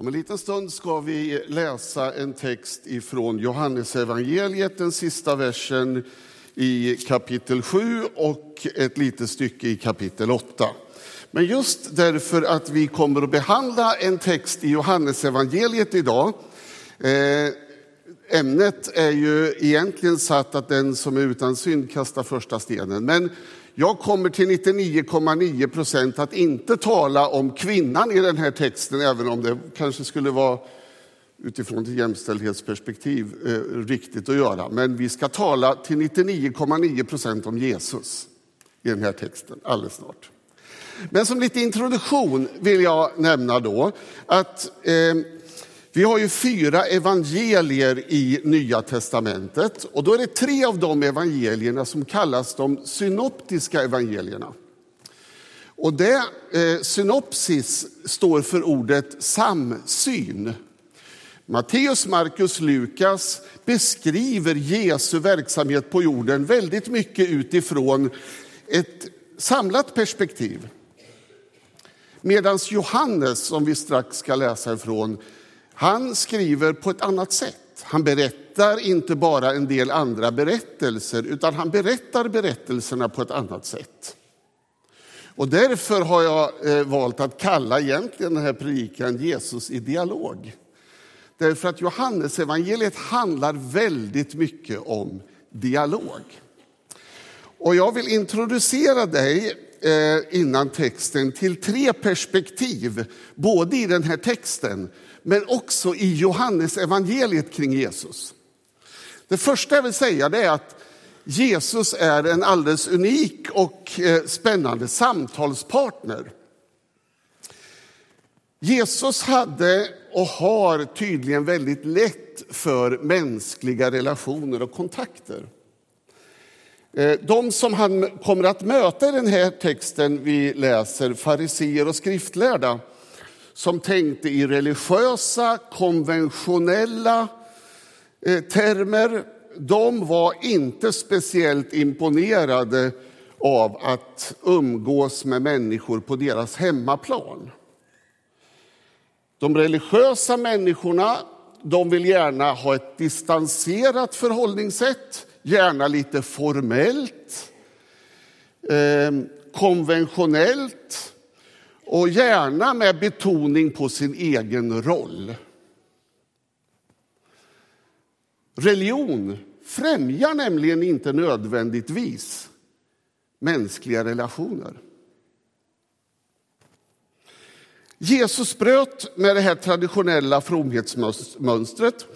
Om en liten stund ska vi läsa en text ifrån Johannesevangeliet, den sista versen i kapitel 7 och ett litet stycke i kapitel 8. Men just därför att vi kommer att behandla en text i Johannesevangeliet idag. Ämnet är ju egentligen satt att den som är utan synd kastar första stenen. Men jag kommer till 99,9% att inte tala om kvinnan i den här texten, även om det kanske skulle vara utifrån ett jämställdhetsperspektiv riktigt att göra. Men vi ska tala till 99,9% om Jesus i den här texten alldeles snart. Men som lite introduktion vill jag nämna då att vi har ju 4 evangelier i Nya Testamentet. Och då är det 3 av de evangelierna som kallas de synoptiska evangelierna. Och det, synopsis står för ordet samsyn. Matteus, Markus, Lukas beskriver Jesu verksamhet på jorden väldigt mycket utifrån ett samlat perspektiv. Medan Johannes, som vi strax ska läsa ifrån, han skriver på ett annat sätt. Han berättar inte bara en del andra berättelser, utan han berättar berättelserna på ett annat sätt. Och därför har jag valt att kalla egentligen den här predikan Jesus i dialog. Därför att Johannesevangeliet handlar väldigt mycket om dialog. Och jag vill introducera dig innan texten till 3 perspektiv, både i den här texten men också i Johannes evangeliet kring Jesus. Det första jag vill säga det är att Jesus är en alldeles unik och spännande samtalspartner. Jesus hade och har tydligen väldigt lätt för mänskliga relationer och kontakter. De som han kommer att möta i den här texten vi läser, fariseer och skriftlärda, som tänkte i religiösa, konventionella termer, de var inte speciellt imponerade av att umgås med människor på deras hemmaplan. De religiösa människorna, de vill gärna ha ett distanserat förhållningssätt, gärna lite formellt, konventionellt och gärna med betoning på sin egen roll. Religion främjar nämligen inte nödvändigtvis mänskliga relationer. Jesus bröt med det här traditionella fromhetsmönstret.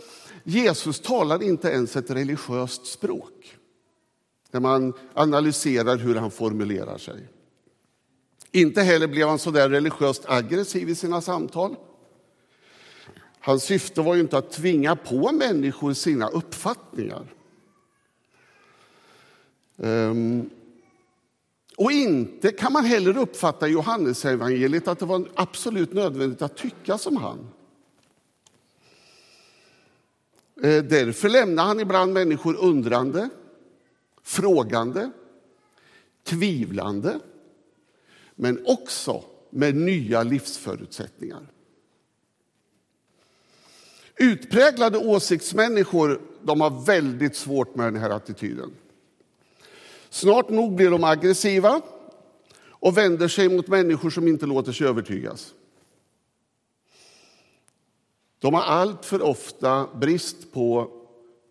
Jesus talar inte ens ett religiöst språk när man analyserar hur han formulerar sig. Inte heller blev han så där religiöst aggressiv i sina samtal. Hans syfte var ju inte att tvinga på människor sina uppfattningar. Och inte kan man heller uppfatta i Johannesevangeliet att det var absolut nödvändigt att tycka som han. Därför lämnar han ibland människor undrande, frågande, tvivlande, men också med nya livsförutsättningar. Utpräglade åsiktsmänniskor, de har väldigt svårt med den här attityden. Snart nog blir de aggressiva och vänder sig mot människor som inte låter sig övertygas. De har allt för ofta brist på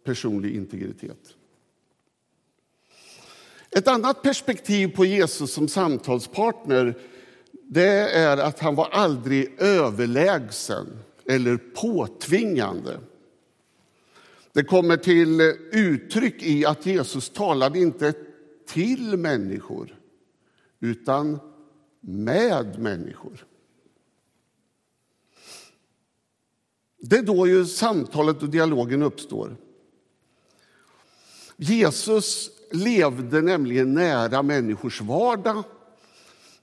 personlig integritet. Ett annat perspektiv på Jesus som samtalspartner, det är att han var aldrig överlägsen eller påtvingande. Det kommer till uttryck i att Jesus talade inte till människor utan med människor. Det är då ju samtalet och dialogen uppstår. Jesus levde nämligen nära människors vardag.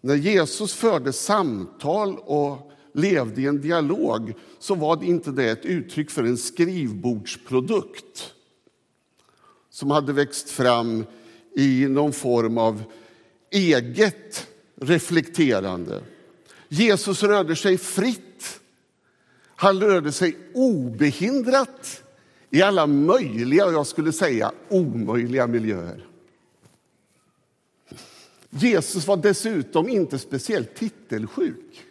När Jesus förde samtal och levde i en dialog så var det inte det ett uttryck för en skrivbordsprodukt som hade växt fram i någon form av eget reflekterande. Jesus rörde sig fritt. Han rörde sig obehindrat i alla möjliga, och jag skulle säga omöjliga, miljöer. Jesus var dessutom inte speciellt titelsjuk.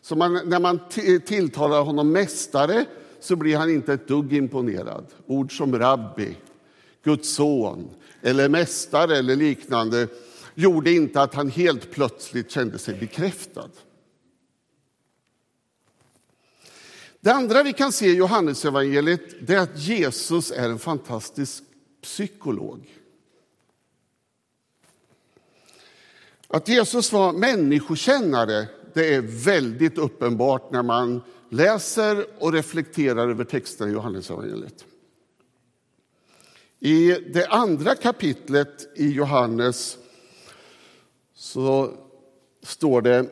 Så när man tilltalar honom mästare så blir han inte ett dugg imponerad. Ord som rabbi, Guds son eller mästare eller liknande gjorde inte att han helt plötsligt kände sig bekräftad. Det andra vi kan se i Johannesevangeliet är att Jesus är en fantastisk psykolog. Att Jesus var människokännare, det är väldigt uppenbart när man läser och reflekterar över texten i Johannesevangeliet. I det andra kapitlet i Johannes så står det: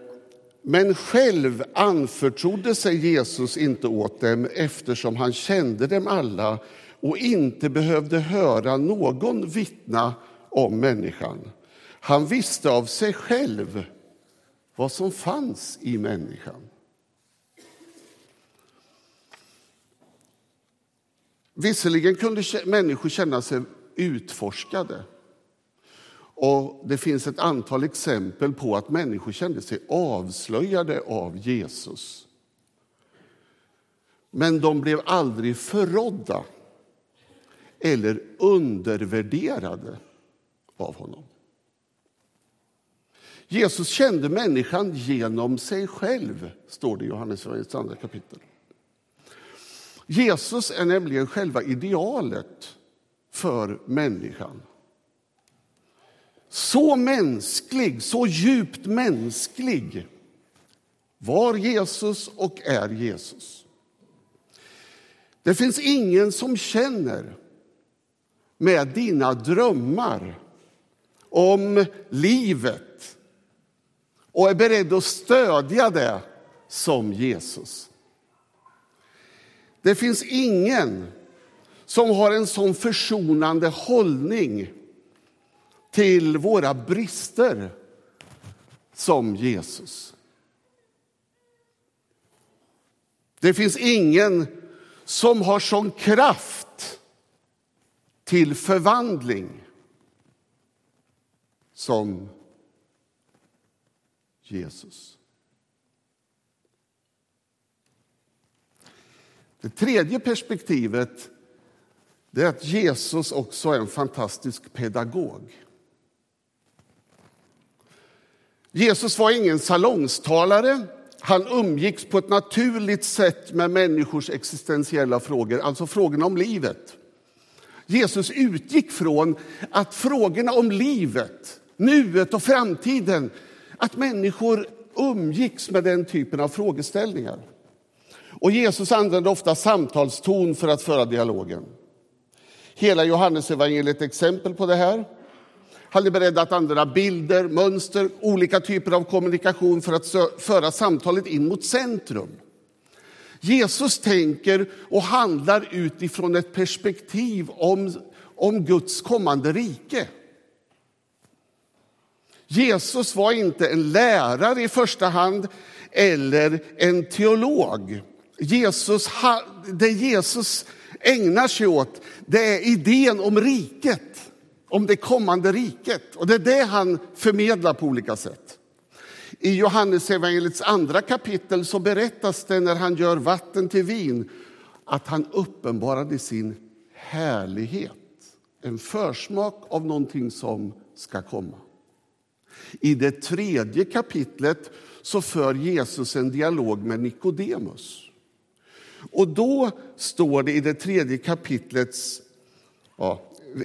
men själv anförtrodde sig Jesus inte åt dem, eftersom han kände dem alla och inte behövde höra någon vittna om människan. Han visste av sig själv vad som fanns i människan. Visserligen kunde människor känna sig utforskade. Och det finns ett antal exempel på att människor kände sig avslöjade av Jesus. Men de blev aldrig förrådda eller undervärderade av honom. Jesus kände människan genom sig själv, står det i Johannesevangeliets andra kapitel. Jesus är nämligen själva idealet för människan. Så mänsklig, så djupt mänsklig var Jesus och är Jesus. Det finns ingen som känner med dina drömmar om livet och är beredd att stödja det som Jesus. Det finns ingen som har en sån försonande hållning till våra brister som Jesus. Det finns ingen som har sån kraft till förvandling som Jesus. Det tredje perspektivet är att Jesus också är en fantastisk pedagog. Jesus var ingen salongstalare. Han umgicks på ett naturligt sätt med människors existentiella frågor, alltså frågorna om livet. Jesus utgick från att frågorna om livet, nuet och framtiden, att människor umgicks med den typen av frågeställningar. Och Jesus använde ofta samtalston för att föra dialogen. Hela Johannesevangeliet är ett exempel på det här. Han är beredd att använda bilder, mönster, olika typer av kommunikation för att föra samtalet in mot centrum. Jesus tänker och handlar utifrån ett perspektiv om Guds kommande rike. Jesus var inte en lärare i första hand eller en teolog. Det Jesus ägnar sig åt, det är idén om riket. Om det kommande riket. Och det är det han förmedlar på olika sätt. I Johannesevangeliets andra kapitel så berättas det, när han gör vatten till vin, att han uppenbarade sin härlighet. En försmak av någonting som ska komma. I det tredje kapitlet så för Jesus en dialog med Nikodemus. Och då står det i det tredje kapitlets...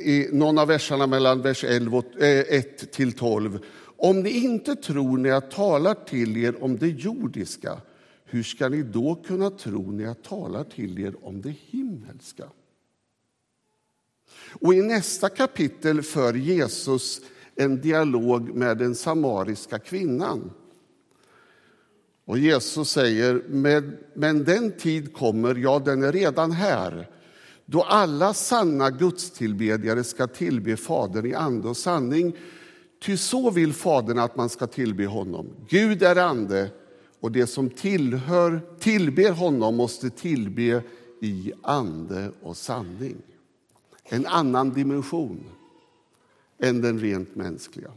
I någon av verserna mellan vers 1 till 12. Om ni inte tror när jag talar till er om det jordiska, hur ska ni då kunna tro när jag talar till er om det himmelska? Och i nästa kapitel för Jesus en dialog med den samariska kvinnan. Och Jesus säger, men den tid kommer, ja den är redan här, då alla sanna gudstillbedjare ska tillbe Fadern i ande och sanning. Ty så vill Fadern att man ska tillbe honom. Gud är ande, Och det som tillber honom måste tillbe i ande och sanning. En annan dimension än den rent mänskliga.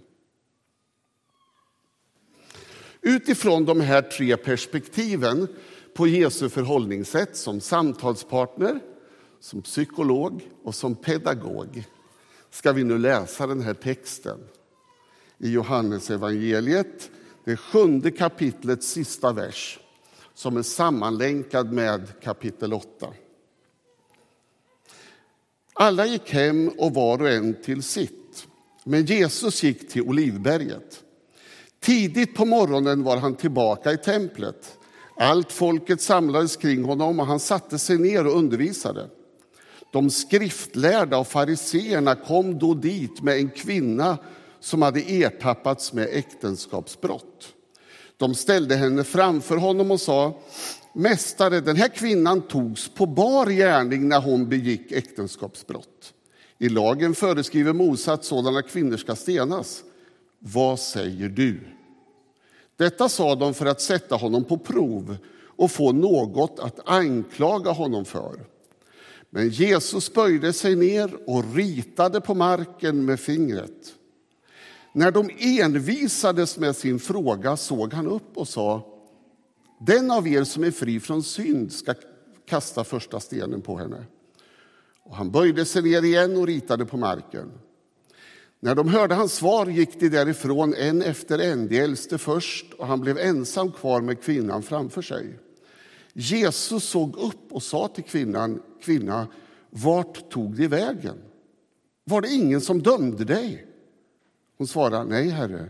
Utifrån de här tre perspektiven på Jesu förhållningssätt som samtalspartner, som psykolog och som pedagog ska vi nu läsa den här texten i Johannesevangeliet, det 7:e kapitlets sista vers, som är sammanlänkad med kapitel 8. Alla gick hem och var och en till sitt, men Jesus gick till Olivberget. Tidigt på morgonen var han tillbaka i templet. Allt folket samlades kring honom och han satte sig ner och undervisade. De skriftlärda och fariseerna kom då dit med en kvinna som hade ertappats med äktenskapsbrott. De ställde henne framför honom och sa: Mästare, den här kvinnan togs på bar gärning när hon begick äktenskapsbrott. I lagen föreskriver Mose att sådana kvinnor ska stenas. Vad säger du? Detta sa de för att sätta honom på prov och få något att anklaga honom för. Men Jesus böjde sig ner och ritade på marken med fingret. När de envisades med sin fråga såg han upp och sa: Den av er som är fri från synd ska kasta första stenen på henne. Och han böjde sig ner igen och ritade på marken. När de hörde hans svar gick de därifrån en efter en, de äldste först, och han blev ensam kvar med kvinnan framför sig. Jesus såg upp och sa till kvinnan: Kvinna, vart tog du vägen? Var det ingen som dömde dig? Hon svarade: Nej, Herre.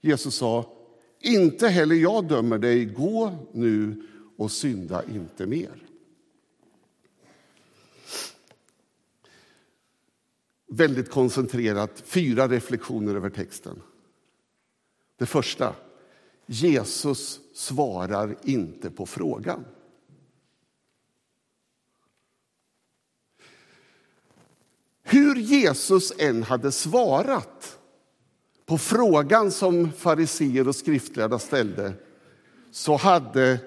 Jesus sa: Inte heller jag dömer dig, gå nu och synda inte mer. Väldigt koncentrerat, 4 reflektioner över texten. Det första: Jesus svarar inte på frågan. Hur Jesus än hade svarat på frågan som fariseer och skriftlärda ställde, så hade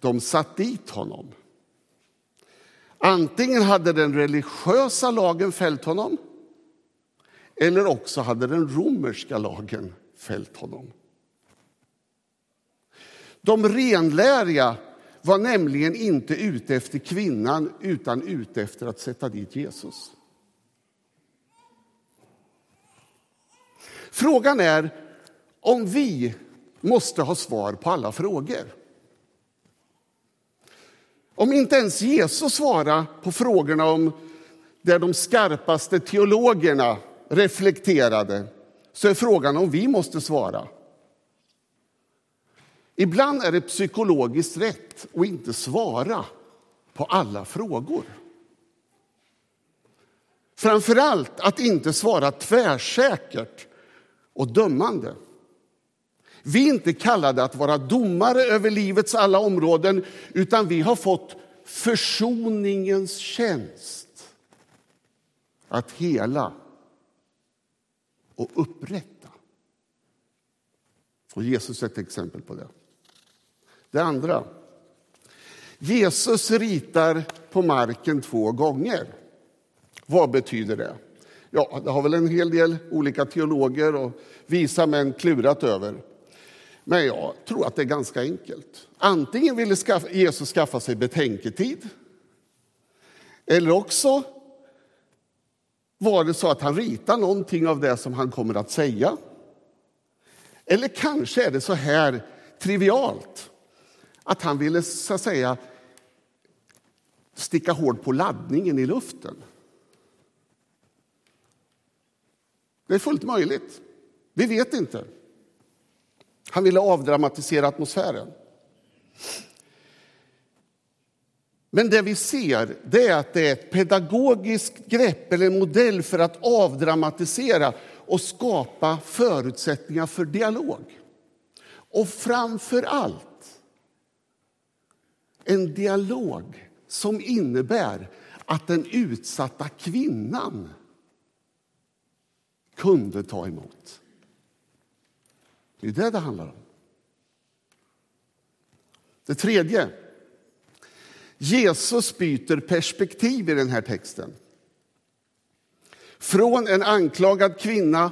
de satt dit honom. Antingen hade den religiösa lagen fällt honom, eller också hade den romerska lagen fällt honom. De renläriga var nämligen inte ute efter kvinnan, utan ute efter att sätta dit Jesus. Frågan är om vi måste ha svar på alla frågor. Om inte ens Jesus svarar på frågorna om där de skarpaste teologerna reflekterade, så är frågan om vi måste svara. Ibland är det psykologiskt rätt att inte svara på alla frågor. Framförallt att inte svara tvärsäkert och dömande. Vi är inte kallade att vara domare över livets alla områden, utan vi har fått försoningens tjänst att hela och upprätta. Och Jesus är ett exempel på det. Det andra: Jesus ritar på marken 2 gånger. Vad betyder det? Ja, det har väl en hel del olika teologer och visa män klurat över. Men jag tror att det är ganska enkelt. Antingen ville Jesus skaffa sig betänketid, eller också var det så att han ritar någonting av det som han kommer att säga. Eller kanske är det så här trivialt att han ville, så att säga, sticka hål på laddningen i luften. Det är fullt möjligt. Vi vet inte. Han ville avdramatisera atmosfären. Men det vi ser, det är att det är ett pedagogiskt grepp eller en modell för att avdramatisera och skapa förutsättningar för dialog. Och framför allt en dialog som innebär att den utsatta kvinnan kunde ta emot. Det är det handlar om. Det tredje. Jesus byter perspektiv i den här texten. Från en anklagad kvinna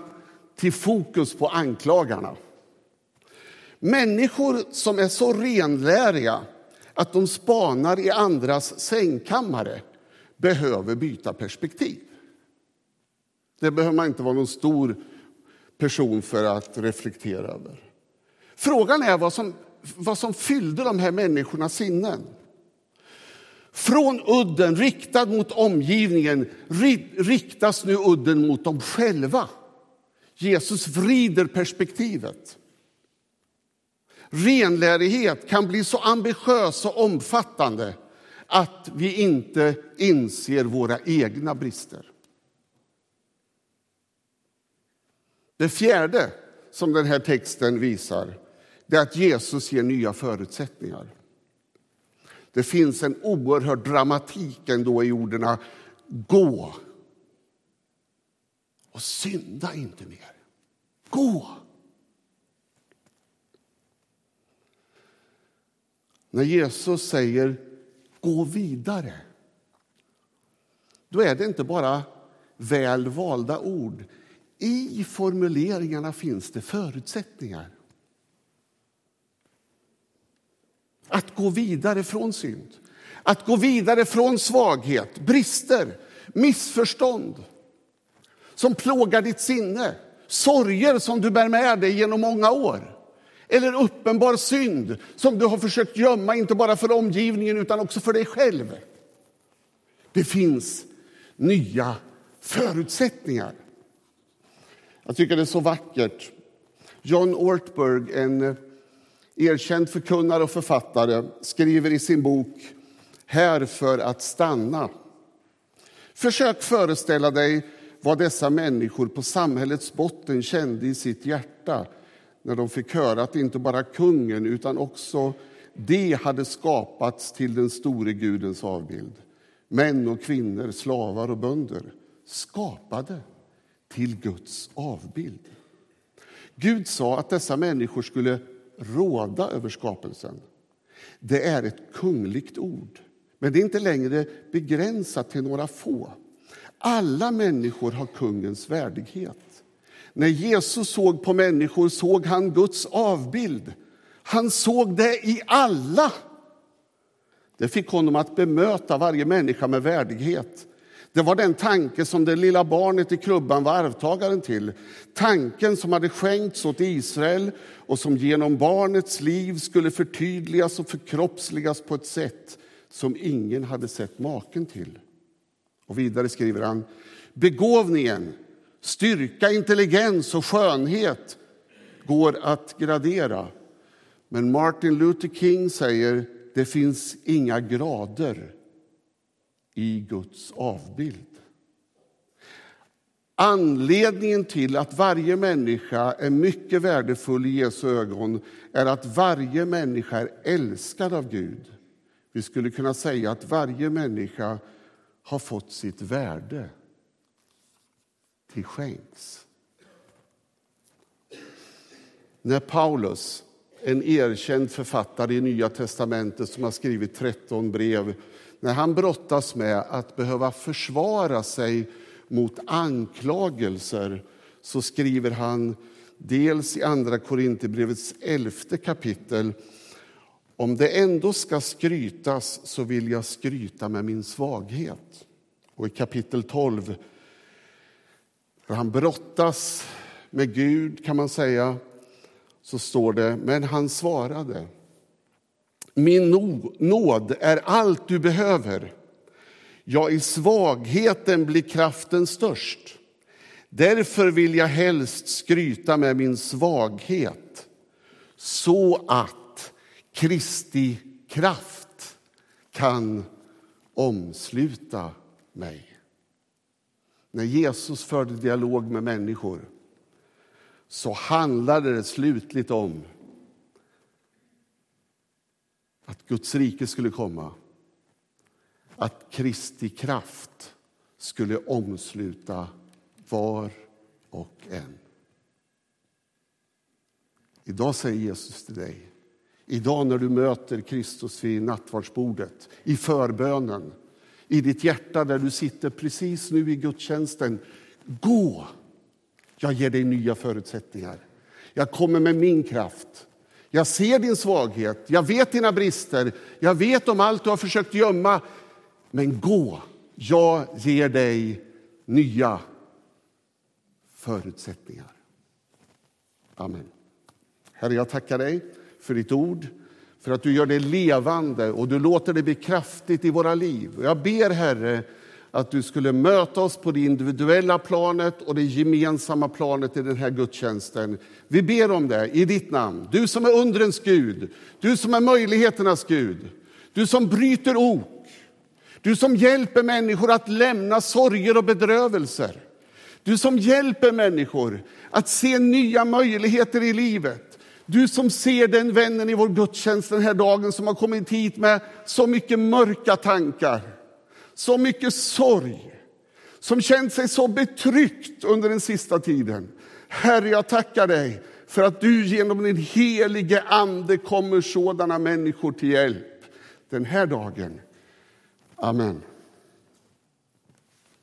till fokus på anklagarna. Människor som är så renläriga att de spanar i andras sängkammare behöver byta perspektiv. Det behöver man inte vara någon stor person för att reflektera över. Frågan är vad som fyllde de här människornas sinnen. Från udden riktad mot omgivningen riktas nu udden mot dem själva. Jesus vrider perspektivet. Renlärighet kan bli så ambitiös och omfattande att vi inte inser våra egna brister. Det fjärde som den här texten visar är att Jesus ger nya förutsättningar. Det finns en oerhörd dramatik ändå i orden gå och synda inte mer. Gå! När Jesus säger gå vidare, då är det inte bara väl valda ord. I formuleringarna finns det förutsättningar. Att gå vidare från synd. Att gå vidare från svaghet, brister, missförstånd som plågar ditt sinne. Sorger som du bär med dig genom många år. Eller uppenbar synd som du har försökt gömma inte bara för omgivningen utan också för dig själv. Det finns nya förutsättningar. Jag tycker det är så vackert. John Ortberg, en erkänd förkunnare och författare, skriver i sin bok Här för att stanna. Försök föreställa dig vad dessa människor på samhällets botten kände i sitt hjärta när de fick höra att inte bara kungen utan också de hade skapats till den store Gudens avbild. Män och kvinnor, slavar och bönder, skapade till Guds avbild. Gud sa att dessa människor skulle råda över skapelsen. Det är ett kungligt ord, men det är inte längre begränsat till några få. Alla människor har kungens värdighet. När Jesus såg på människor såg han Guds avbild. Han såg det i alla. Det fick honom att bemöta varje människa med värdighet. Det var den tanke som det lilla barnet i krubban var arvtagaren till. Tanken som hade skänkts åt Israel och som genom barnets liv skulle förtydligas och förkroppsligas på ett sätt som ingen hade sett maken till. Och vidare skriver han, begåvningen, styrka, intelligens och skönhet går att gradera. Men Martin Luther King säger, det finns inga grader i Guds avbild. Anledningen till att varje människa är mycket värdefull i Jesu ögon är att varje människa är älskad av Gud. Vi skulle kunna säga att varje människa har fått sitt värde till skänks. När Paulus, en erkänd författare i Nya Testamentet som har skrivit 13 brev, när han brottas med att behöva försvara sig mot anklagelser, så skriver han dels i andra Korinthierbrevets 11:e kapitel, om det ändå ska skrytas så vill jag skryta med min svaghet. Och i kapitel 12, där han brottas med Gud kan man säga, så står det, men han svarade, min nåd är allt du behöver. Ja, i svagheten blir kraften störst. Därför vill jag helst skryta med min svaghet, så att Kristi kraft kan omsluta mig. När Jesus förde dialog med människor så handlade det slutligt om att Guds rike skulle komma. Att Kristi kraft skulle omsluta var och en. Idag säger Jesus till dig. Idag när du möter Kristus vid nattvardsbordet, i förbönen, i ditt hjärta där du sitter precis nu i gudstjänsten. Gå! Jag ger dig nya förutsättningar. Jag kommer med min kraft. Jag ser din svaghet. Jag vet dina brister. Jag vet om allt du har försökt gömma. Men gå! Jag ger dig nya förutsättningar. Amen. Herre, jag tackar dig för ditt ord, för att du gör det levande och du låter det bli kraftigt i våra liv. Jag ber, Herre, att du skulle möta oss på det individuella planet och det gemensamma planet i den här gudstjänsten. Vi ber om det i ditt namn. Du som är undrens Gud, du som är möjligheternas Gud, du som bryter ok, du som hjälper människor att lämna sorger och bedrövelser. Du som hjälper människor att se nya möjligheter i livet. Du som ser den vännen i vår gudstjänst den här dagen som har kommit hit med så mycket mörka tankar. Så mycket sorg. Som känt sig så betryckt under den sista tiden. Herre, jag tackar dig för att du genom din helige ande kommer sådana människor till hjälp den här dagen. Amen.